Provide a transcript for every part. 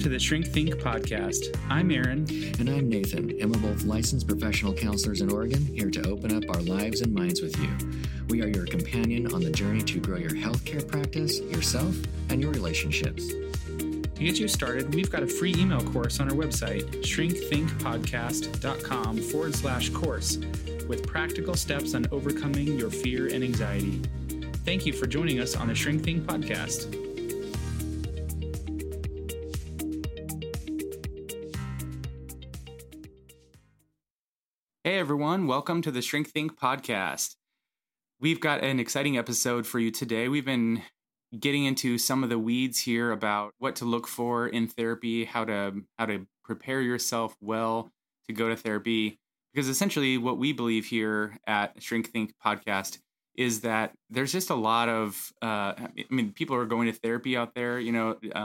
to the Shrink Think Podcast. I'm Aaron. And I'm Nathan, and we're both licensed professional counselors in Oregon, here to open up our lives and minds with you. We are your companion on the journey to grow your healthcare practice, yourself, and your relationships. To get you started, we've got a free email course on our website, shrinkthinkpodcast.com/course, with practical steps on overcoming your fear and anxiety. Thank you for joining us on the Shrink Think Podcast. Hey everyone, welcome to the Shrink Think Podcast. We've got an exciting episode for you today. We've been getting into some of the weeds here about what to look for in therapy, how to prepare yourself well to go to therapy. Because essentially what we believe here at Shrink Think Podcast is that there's just a lot of, people are going to therapy out there.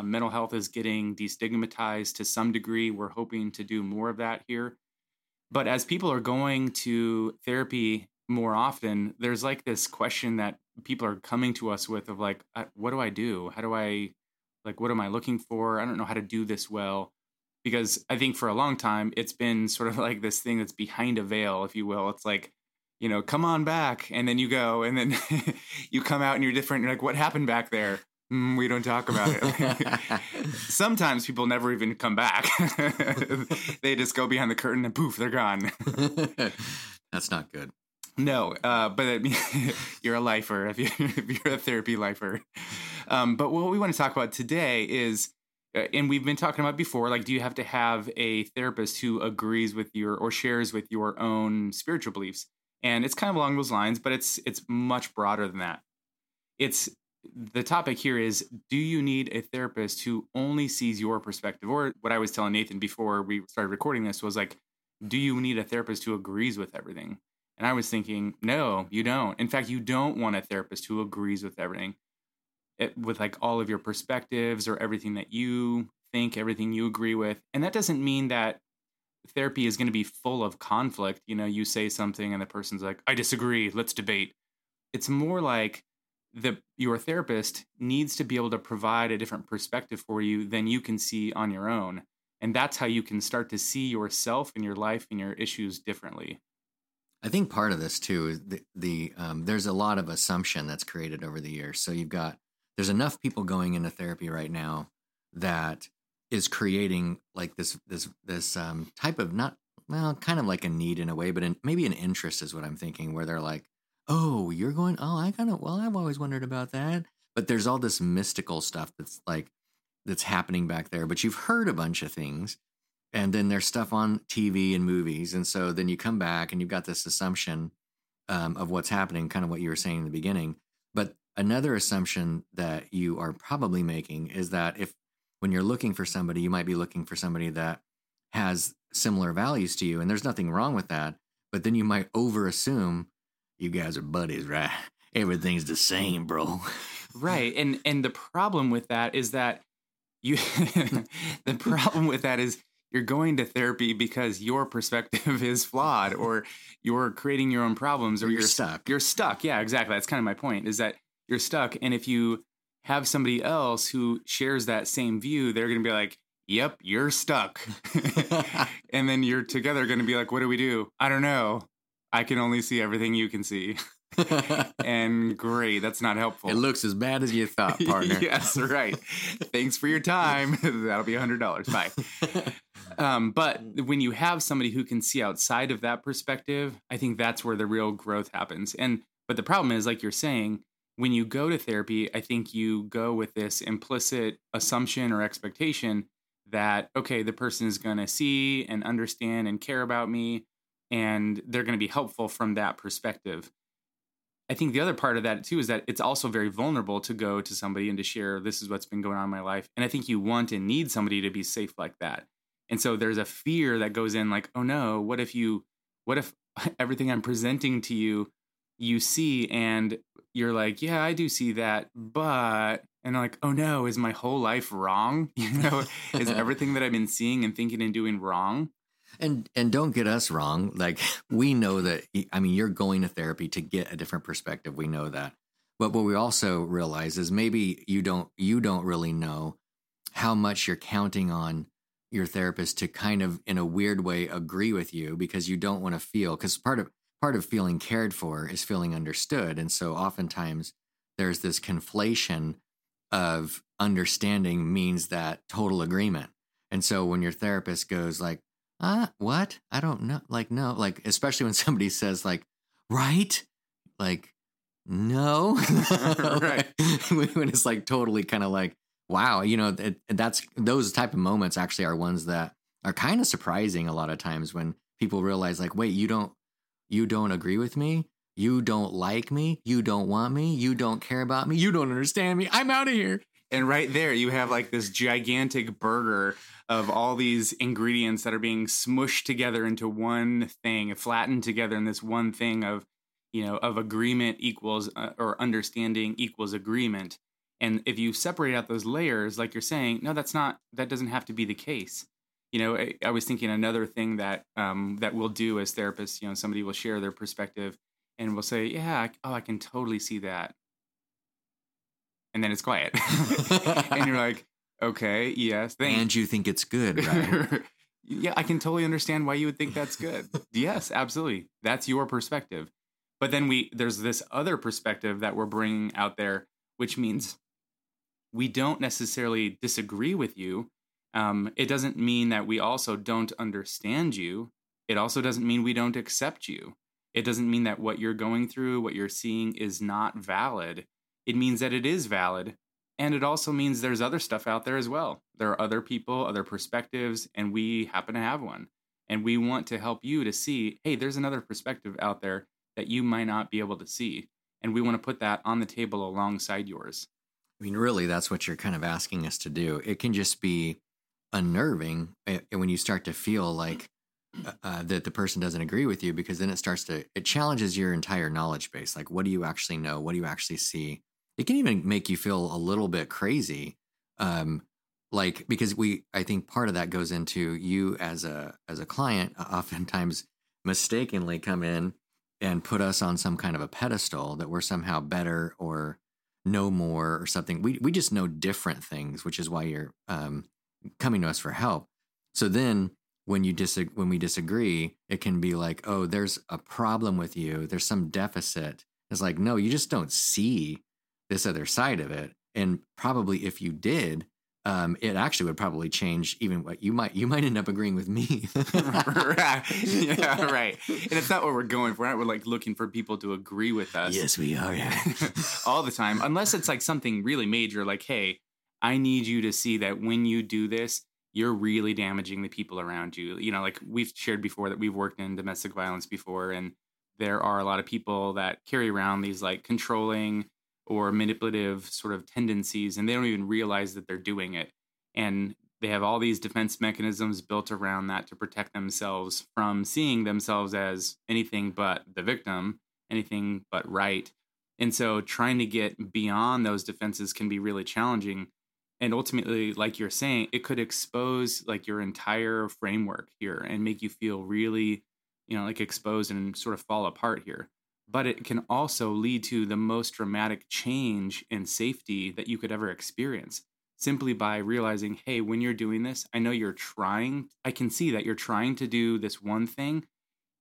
Mental health is getting destigmatized to some degree. We're hoping to do more of that here. But as people are going to therapy more often, there's like this question that people are coming to us with of like, what do I do? How do I, what am I looking for? I don't know how to do this well. Because I think for a long time, it's been sort of like this thing that's behind a veil, if you will. It's like, come on back. And then you go and then you come out and you're different. You're like, what happened back there? We don't talk about it. Sometimes people never even come back. They just go behind the curtain and poof, they're gone. That's not good. No, but you're a lifer if you're a therapy lifer. But what we want to talk about today is, and we've been talking about before, do you have to have a therapist who agrees with your or shares with your own spiritual beliefs? And it's kind of along those lines, but it's much broader than that. The topic here is, do you need a therapist who only sees your perspective? Or what I was telling Nathan before we started recording this was like, do you need a therapist who agrees with everything? And I was thinking, no, you don't. In fact, you don't want a therapist who agrees with everything. With all of your perspectives or everything that you think, everything you agree with. And that doesn't mean that therapy is going to be full of conflict. You say something and the person's like, I disagree, let's debate. It's more like your therapist needs to be able to provide a different perspective for you than you can see on your own. And that's how you can start to see yourself and your life and your issues differently. I think part of this too is there's a lot of assumption that's created over the years. So there's enough people going into therapy right now that is creating this type of kind of like a need in a way, but maybe an interest is what I'm thinking, where they're like, oh, you're going, I've always wondered about that. But there's all this mystical stuff that's happening back there, but you've heard a bunch of things. And then there's stuff on TV and movies. And so then you come back and you've got this assumption of what's happening, kind of what you were saying in the beginning. But another assumption that you are probably making is that when you're looking for somebody, you might be looking for somebody that has similar values to you. And there's nothing wrong with that. But then you might overassume you guys are buddies, right? Everything's the same, bro. Right. And the problem with that is that you're going to therapy because your perspective is flawed, or you're creating your own problems, or you're stuck. You're stuck. Yeah, exactly. That's kind of my point, is that you're stuck. And if you have somebody else who shares that same view, they're going to be like, yep, you're stuck. And then you're together going to be like, what do we do? I don't know. I can only see everything you can see. And great, that's not helpful. It looks as bad as you thought, partner. Yes, right. Thanks for your time. That'll be $100. Bye. But when you have somebody who can see outside of that perspective, I think that's where the real growth happens. But the problem is, like you're saying, when you go to therapy, I think you go with this implicit assumption or expectation that, okay, the person is going to see and understand and care about me, and they're going to be helpful from that perspective. I think the other part of that too is that it's also very vulnerable to go to somebody and to share, this is what's been going on in my life. And I think you want and need somebody to be safe like that. And so there's a fear that goes in like, oh no, what if everything I'm presenting to you, you see, and you're like, yeah, I do see that, but, and I'm like, oh no, is my whole life wrong? Is everything that I've been seeing and thinking and doing wrong? And don't get us wrong. We know that, you're going to therapy to get a different perspective. We know that. But what we also realize is maybe you don't really know how much you're counting on your therapist to kind of, in a weird way, agree with you, because you don't want to feel, because part of feeling cared for is feeling understood. And so oftentimes there's this conflation of understanding means that total agreement. And so when your therapist goes like, what? I don't know. Like, no, like, especially when somebody says like, right? Like, no. Right. When it's like totally kind of like, wow, you know, that's those type of moments actually are ones that are kind of surprising a lot of times, when people realize like, wait, you don't agree with me. You don't like me. You don't want me. You don't care about me. You don't understand me. I'm out of here. And right there, you have like this gigantic burger of all these ingredients that are being smushed together into one thing, flattened together in this one thing of, you know, of agreement equals or understanding equals agreement. And if you separate out those layers, like you're saying, no, that doesn't have to be the case. You know, I was thinking another thing that that we'll do as therapists, you know, somebody will share their perspective and we'll say, yeah, I can totally see that. And then it's quiet. And you're like, okay, yes. Thanks. And you think it's good, right? Yeah, I can totally understand why you would think that's good. Yes, absolutely. That's your perspective. But then there's this other perspective that we're bringing out there, which means we don't necessarily disagree with you. It doesn't mean that we also don't understand you. It also doesn't mean we don't accept you. It doesn't mean that what you're going through, what you're seeing is not valid. It means that it is valid, and it also means there's other stuff out there as well. There are other people, other perspectives, and we happen to have one. And we want to help you to see, hey, there's another perspective out there that you might not be able to see, and we want to put that on the table alongside yours. I mean, really, that's what you're kind of asking us to do. It can just be unnerving when you start to feel like that the person doesn't agree with you, because then it challenges your entire knowledge base. Like, what do you actually know? What do you actually see? It can even make you feel a little bit crazy, like, because I think part of that goes into you as a client oftentimes mistakenly come in and put us on some kind of a pedestal that we're somehow better or know more or something. We just know different things, which is why you're coming to us for help. So then when we disagree, it can be like, oh, there's a problem with you. There's some deficit. It's like, no, you just don't see this other side of it. And probably if you did, it actually would probably change even what you might end up agreeing with me. Yeah, right. And it's not what we're going for. We're like looking for people to agree with us. Yes, we are. Yeah. All the time. Unless it's like something really major, like, hey, I need you to see that when you do this, you're really damaging the people around you. You know, like we've shared before that we've worked in domestic violence before. And there are a lot of people that carry around these like controlling or manipulative sort of tendencies, and they don't even realize that they're doing it. And they have all these defense mechanisms built around that to protect themselves from seeing themselves as anything but the victim, anything but right. And so trying to get beyond those defenses can be really challenging. And ultimately, like you're saying, it could expose like your entire framework here and make you feel really, you know, like exposed and sort of fall apart here. But it can also lead to the most dramatic change in safety that you could ever experience, simply by realizing, hey, when you're doing this, I know you're trying. I can see that you're trying to do this one thing,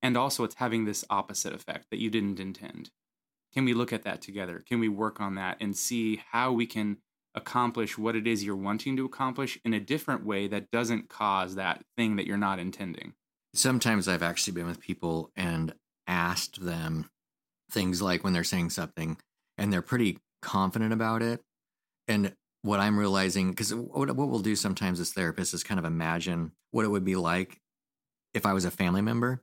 and also it's having this opposite effect that you didn't intend. Can we look at that together? Can we work on that and see how we can accomplish what it is you're wanting to accomplish in a different way that doesn't cause that thing that you're not intending? Sometimes I've actually been with people and asked them things like when they're saying something and they're pretty confident about it. And what I'm realizing, because what we'll do sometimes as therapists is kind of imagine what it would be like if I was a family member,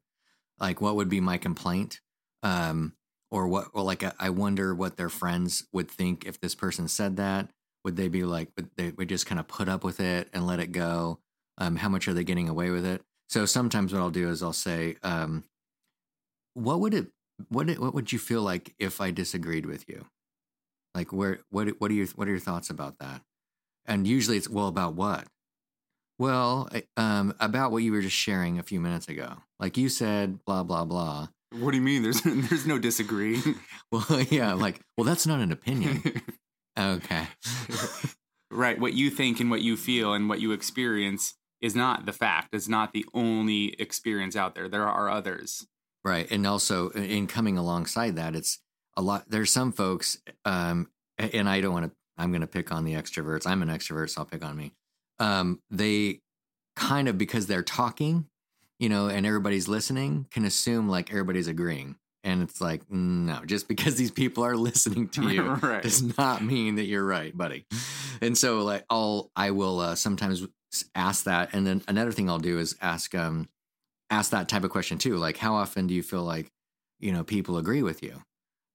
like what would be my complaint? I wonder what their friends would think if this person said that. Would they be like, they would just kind of put up with it and let it go? How much are they getting away with it? So sometimes what I'll do is I'll say, what would you feel like if I disagreed with you? Like, what are your thoughts about that? And usually it's, well, about what? Well, about what you were just sharing a few minutes ago. Like you said, blah, blah, blah. What do you mean? There's no disagreeing. Well, yeah. Like, well, that's not an opinion. Okay. right, what you think and what you feel and what you experience is not the fact. It's not the only experience out there. There are others. Right. And also in coming alongside that, it's a lot. There's some folks, and I don't want to, I'm going to pick on the extroverts. I'm an extrovert, so I'll pick on me. They kind of, because they're talking, you know, and everybody's listening, can assume like everybody's agreeing. And it's like, no, just because these people are listening to you right. does not mean that you're right, buddy. And so like I will sometimes ask that. And then another thing I'll do is ask that type of question too. Like, how often do you feel like, you know, people agree with you?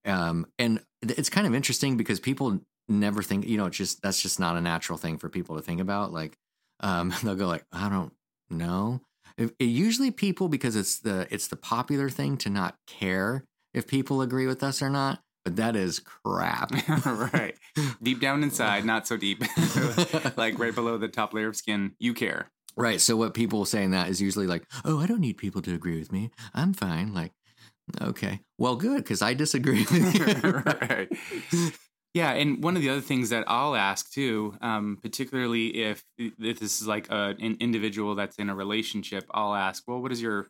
And it's kind of interesting because people never think, you know, it's just, that's just not a natural thing for people to think about. Like, they'll go like, I don't know. It usually people, because it's the popular thing to not care if people agree with us or not, but that is crap. Right. Deep down inside, not so deep, like right below the top layer of skin, you care. Right. So what people say in that is usually like, oh, I don't need people to agree with me. I'm fine. Like, okay, well, good. Because I disagree with you. Right. Yeah. And one of the other things that I'll ask too, particularly if this is like an individual that's in a relationship, I'll ask, well, what does your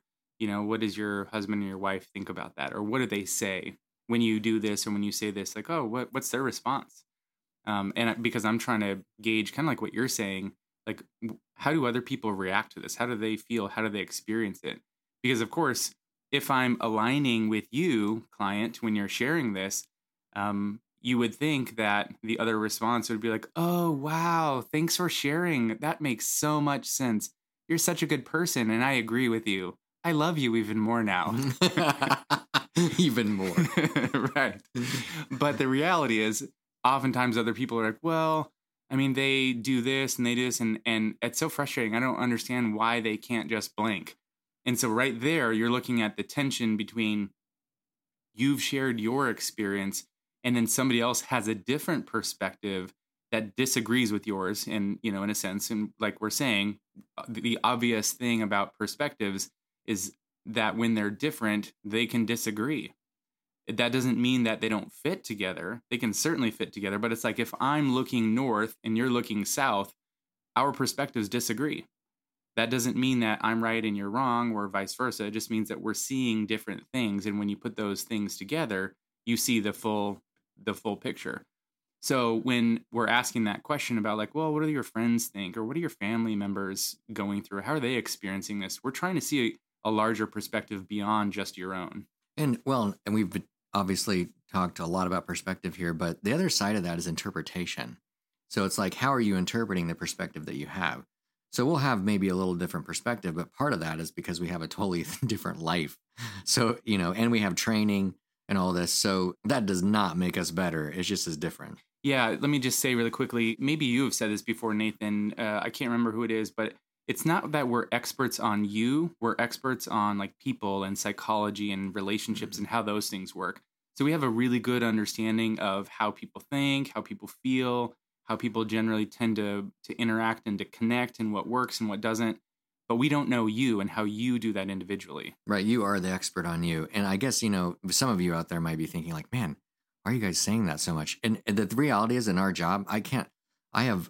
husband and your wife think about that? Or what do they say when you do this? And when you say this, like, oh, what's their response? And because I'm trying to gauge kind of like what you're saying, like, how do other people react to this? How do they feel? How do they experience it? Because of course, if I'm aligning with you, client, when you're sharing this, you would think that the other response would be like, oh, wow, thanks for sharing. That makes so much sense. You're such a good person. And I agree with you. I love you even more now. Even more. Right. But the reality is oftentimes other people are like, well, I mean, they do this and they do this. And it's so frustrating. I don't understand why they can't just blank. And so right there, you're looking at the tension between you've shared your experience and then somebody else has a different perspective that disagrees with yours. And, you know, in a sense, and like we're saying, the obvious thing about perspectives is that when they're different, they can disagree. That doesn't mean that they don't fit together. They can certainly fit together. But it's like if I'm looking north and you're looking south, our perspectives disagree. That doesn't mean that I'm right and you're wrong or vice versa. It just means that we're seeing different things. And when you put those things together, you see the full picture. So when we're asking that question about like, well, what do your friends think? Or what are your family members going through? How are they experiencing this? We're trying to see a larger perspective beyond just your own. And well, and we've obviously talked a lot about perspective here, but the other side of that is interpretation. So it's like, how are you interpreting the perspective that you have? So we'll have maybe a little different perspective, but part of that is because we have a totally different life. So, you know, and we have training and all this. So that does not make us better. It's just as different. Yeah. Let me just say really quickly, maybe you have said this before, Nathan. I can't remember who it is, but it's not that we're experts on you. We're experts on like people and psychology and relationships and how those things work. So we have a really good understanding of how people think, how people feel, how people generally tend to interact and to connect and what works and what doesn't. But we don't know you and how you do that individually. Right. You are the expert on you. And I guess, you know, some of you out there might be thinking like, man, why are you guys saying that so much? And the reality is in our job, I have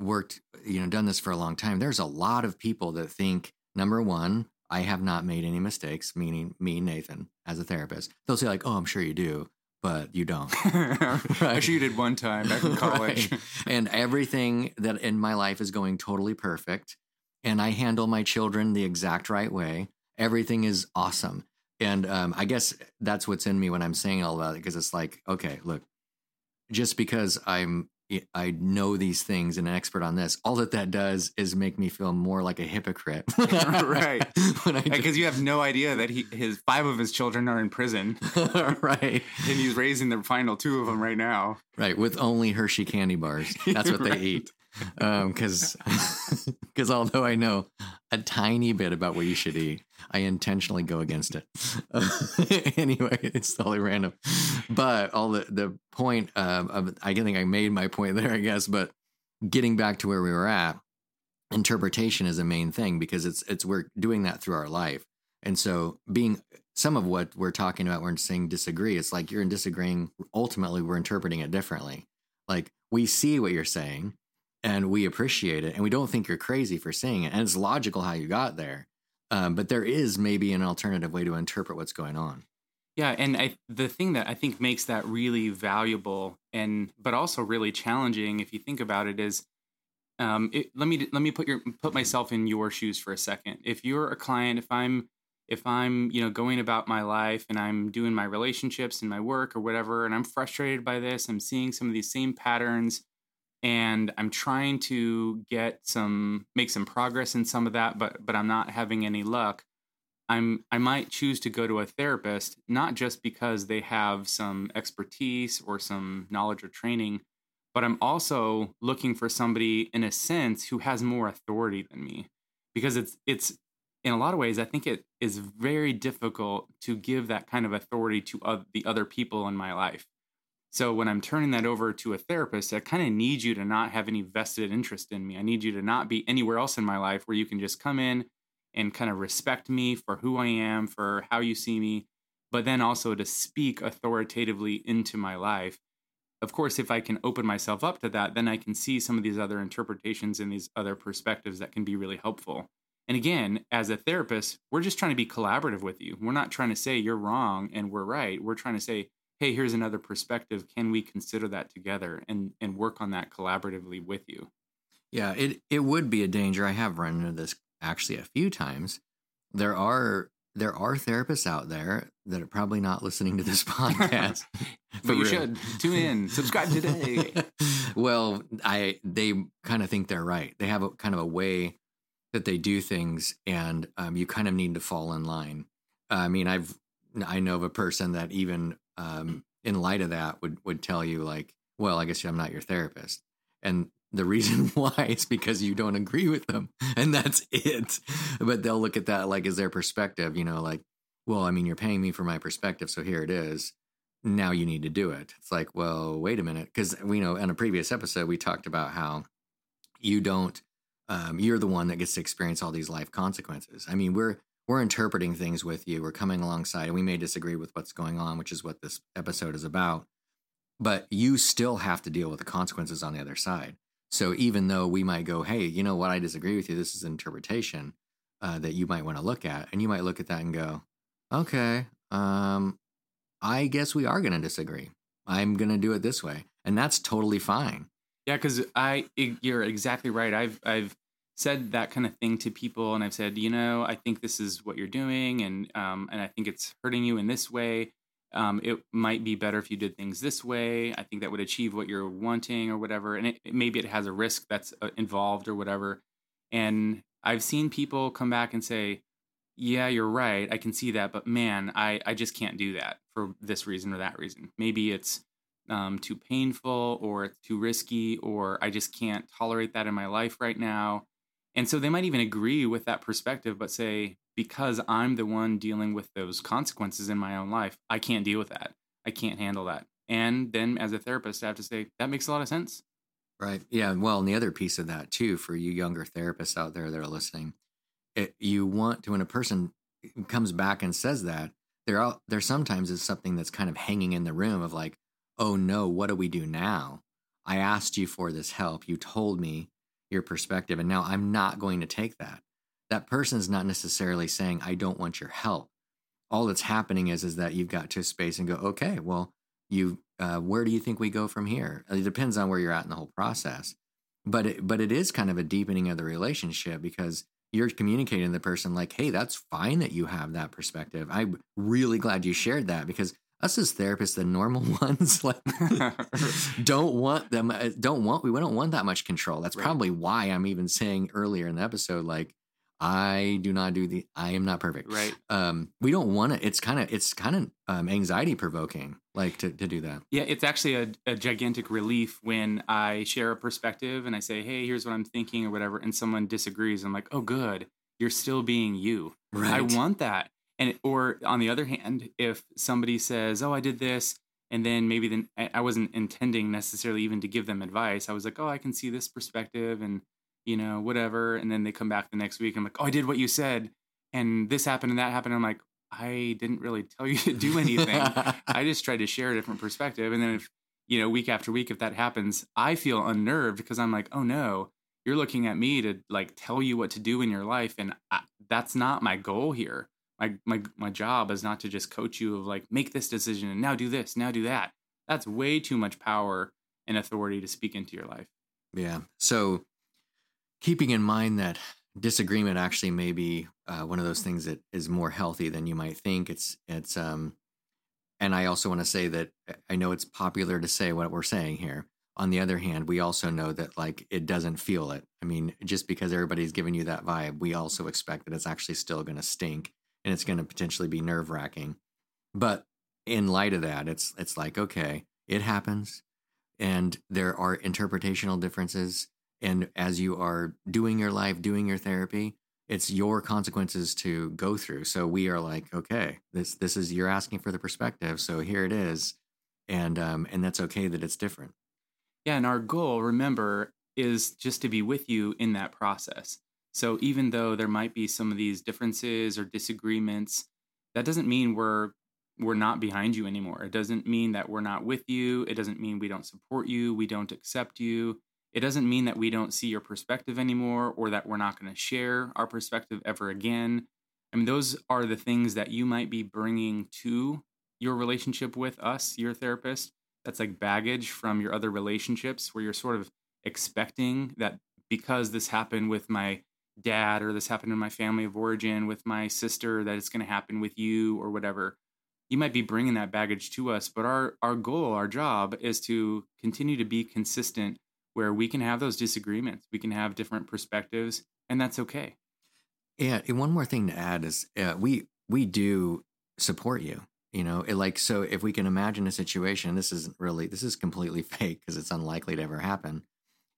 worked, you know, done this for a long time. There's a lot of people that think, number one, I have not made any mistakes, meaning me, Nathan, as a therapist. They'll say like, oh, I'm sure you do, but you don't. Right? I'm sure you did one time back in college. Right. And everything that in my life is going totally perfect. And I handle my children the exact right way. Everything is awesome. And I guess that's what's in me when I'm saying all about it, because it's like, okay, look, just because I know these things and an expert on this, all that does is make me feel more like a hypocrite. Right. Because you have no idea that his 5 of his children are in prison. Right. And he's raising the final 2 of them right now. Right. With only Hershey candy bars. That's what right. They eat. Because although I know a tiny bit about what you should eat, I intentionally go against it. Anyway, it's totally random. But all the point of, I think I made my point there, I guess. But getting back to where we were at, interpretation is the main thing because it's we're doing that through our life, and so being some of what we're talking about, we're saying disagree. It's like you're disagreeing. Ultimately, we're interpreting it differently. Like we see what you're saying. and we appreciate it, and we don't think you're crazy for saying it, and it's logical how you got there. But there is maybe an alternative way to interpret what's going on. Yeah, and the thing that I think makes that really valuable but also really challenging, if you think about it, is let me put myself in your shoes for a second. If you're a client, if I'm going about my life and I'm doing my relationships and my work or whatever, and I'm frustrated by this, I'm seeing some of these same patterns, and I'm trying to make some progress in some of that, but I'm not having any luck. I might choose to go to a therapist, not just because they have some expertise or some knowledge or training, but I'm also looking for somebody, in a sense, who has more authority than me, because it's in a lot of ways, I think it is very difficult to give that kind of authority to the other people in my life. So when I'm turning that over to a therapist, I kind of need you to not have any vested interest in me. I need you to not be anywhere else in my life where you can just come in and kind of respect me for who I am, for how you see me, but then also to speak authoritatively into my life. Of course, if I can open myself up to that, then I can see some of these other interpretations and these other perspectives that can be really helpful. And again, as a therapist, we're just trying to be collaborative with you. We're not trying to say you're wrong and we're right. We're trying to say, hey, here's another perspective. Can we consider that together and work on that collaboratively with you? Yeah, it would be a danger. I have run into this actually a few times. There are therapists out there that are probably not listening to this podcast. But you should tune in, subscribe today. Well, they kind of think they're right. They have a kind of a way that they do things, and you kind of need to fall in line. I mean, I know of a person that even in light of that would tell you, like, well, I guess I'm not your therapist. And the reason why is because you don't agree with them, and that's it. But they'll look at that like as their perspective, like, well, I mean, you're paying me for my perspective, so here it is. Now you need to do it. It's like, well, wait a minute. Because, in a previous episode, we talked about how you don't, you're the one that gets to experience all these life consequences. I mean, we're interpreting things with you. We're coming alongside, and we may disagree with what's going on, which is what this episode is about. But you still have to deal with the consequences on the other side. So even though we might go, hey, you know what? I disagree with you. This is an interpretation that you might want to look at. And you might look at that and go, okay, I guess we are going to disagree. I'm going to do it this way. And that's totally fine. Yeah, because you're exactly right. I've said that kind of thing to people, and I've said, I think this is what you're doing, and I think it's hurting you in this way. It might be better if you did things this way. I think that would achieve what you're wanting or whatever. And maybe it has a risk that's involved or whatever. And I've seen people come back and say, yeah, you're right. I can see that. But man, I just can't do that for this reason or that reason. Maybe it's too painful, or it's too risky, or I just can't tolerate that in my life right now. And so they might even agree with that perspective, but say, because I'm the one dealing with those consequences in my own life, I can't deal with that. I can't handle that. And then as a therapist, I have to say, that makes a lot of sense. Right. Yeah. Well, and the other piece of that, too, for you younger therapists out there that are listening, when a person comes back and says that, there sometimes is something that's kind of hanging in the room of like, oh, no, what do we do now? I asked you for this help. You told me your perspective, and now I'm not going to take that. That person's not necessarily saying, I don't want your help. All that's happening is that you've got to a space and go, okay, well, where do you think we go from here? It depends on where you're at in the whole process. But it is kind of a deepening of the relationship, because you're communicating to the person like, hey, that's fine that you have that perspective. I'm really glad you shared that, because us as therapists, the normal ones, like, we don't want that much control. That's right. Probably why I'm even saying earlier in the episode, like, I am not perfect. Right. We don't want to. It's kind of anxiety provoking, like to do that. Yeah. It's actually a gigantic relief when I share a perspective and I say, hey, here's what I'm thinking or whatever. And someone disagrees. I'm like, oh, good. You're still being you. Right. I want that. Or on the other hand, if somebody says, oh, I did this, and then maybe I wasn't intending necessarily even to give them advice. I was like, oh, I can see this perspective, and whatever. And then they come back the next week. I'm like, oh, I did what you said, and this happened and that happened. I'm like, I didn't really tell you to do anything. I just tried to share a different perspective. And then if you know, week after week, if that happens, I feel unnerved because I'm like, oh no, you're looking at me to like tell you what to do in your life. And that's not my goal here. My job is not to just coach you of like, make this decision and now do this, now do that. That's way too much power and authority to speak into your life. Yeah. So keeping in mind that disagreement actually may be one of those things that is more healthy than you might think. And I also want to say that I know it's popular to say what we're saying here. On the other hand, we also know that like it doesn't feel it. I mean, just because everybody's giving you that vibe, we also expect that it's actually still going to stink and it's going to potentially be nerve wracking. But in light of that, it's like, okay, it happens and there are interpretational differences. And as you are doing your life, doing your therapy, it's your consequences to go through. So we are like, okay, this is, you're asking for the perspective. So here it is. And that's okay that it's different. Yeah. And our goal, remember, is just to be with you in that process. So even though there might be some of these differences or disagreements, that doesn't mean we're not behind you anymore. It doesn't mean that we're not with you. It doesn't mean we don't support you. We don't accept you. It doesn't mean that we don't see your perspective anymore or that we're not going to share our perspective ever again. I mean, those are the things that you might be bringing to your relationship with us, your therapist. That's like baggage from your other relationships where you're sort of expecting that because this happened with my dad or this happened in my family of origin with my sister, that it's going to happen with you or whatever. You might be bringing that baggage to us, but our goal, our job is to continue to be consistent where we can have those disagreements, we can have different perspectives, and that's okay. Yeah, and one more thing to add is we do support you. You know, it like, so if we can imagine a situation, this is completely fake because it's unlikely to ever happen.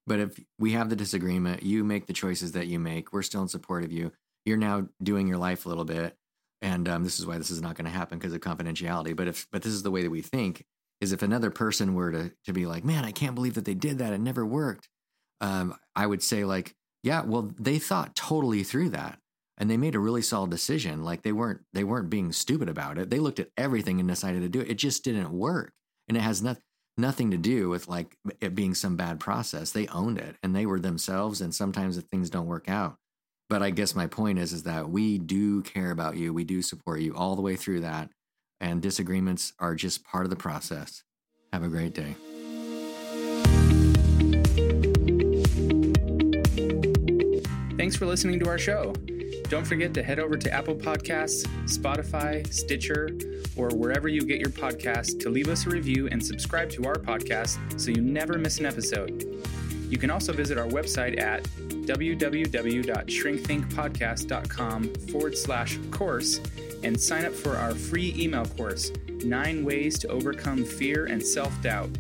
But if we have the disagreement, you make the choices that you make, we're still in support of you. You're now doing your life a little bit. And this is why this is not going to happen because of confidentiality. But this is the way that we think is if another person were to be like, man, I can't believe that they did that. It never worked. I would say like, yeah, well, they thought totally through that. And they made a really solid decision. Like they weren't being stupid about it. They looked at everything and decided to do it. It just didn't work. And it has nothing to do with like it being some bad process. They owned it and they were themselves. And sometimes the things don't work out. But I guess my point is that we do care about you. We do support you all the way through that. And disagreements are just part of the process. Have a great day. Thanks for listening to our show. Don't forget to head over to Apple Podcasts, Spotify, Stitcher, or wherever you get your podcast to leave us a review and subscribe to our podcast so you never miss an episode. You can also visit our website at www.shrinkthinkpodcast.com/course and sign up for our free email course, 9 Ways to Overcome Fear and Self-Doubt.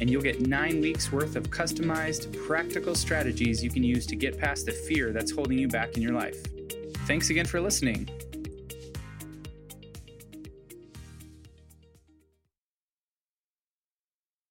And you'll get 9 weeks worth of customized, practical strategies you can use to get past the fear that's holding you back in your life. Thanks again for listening.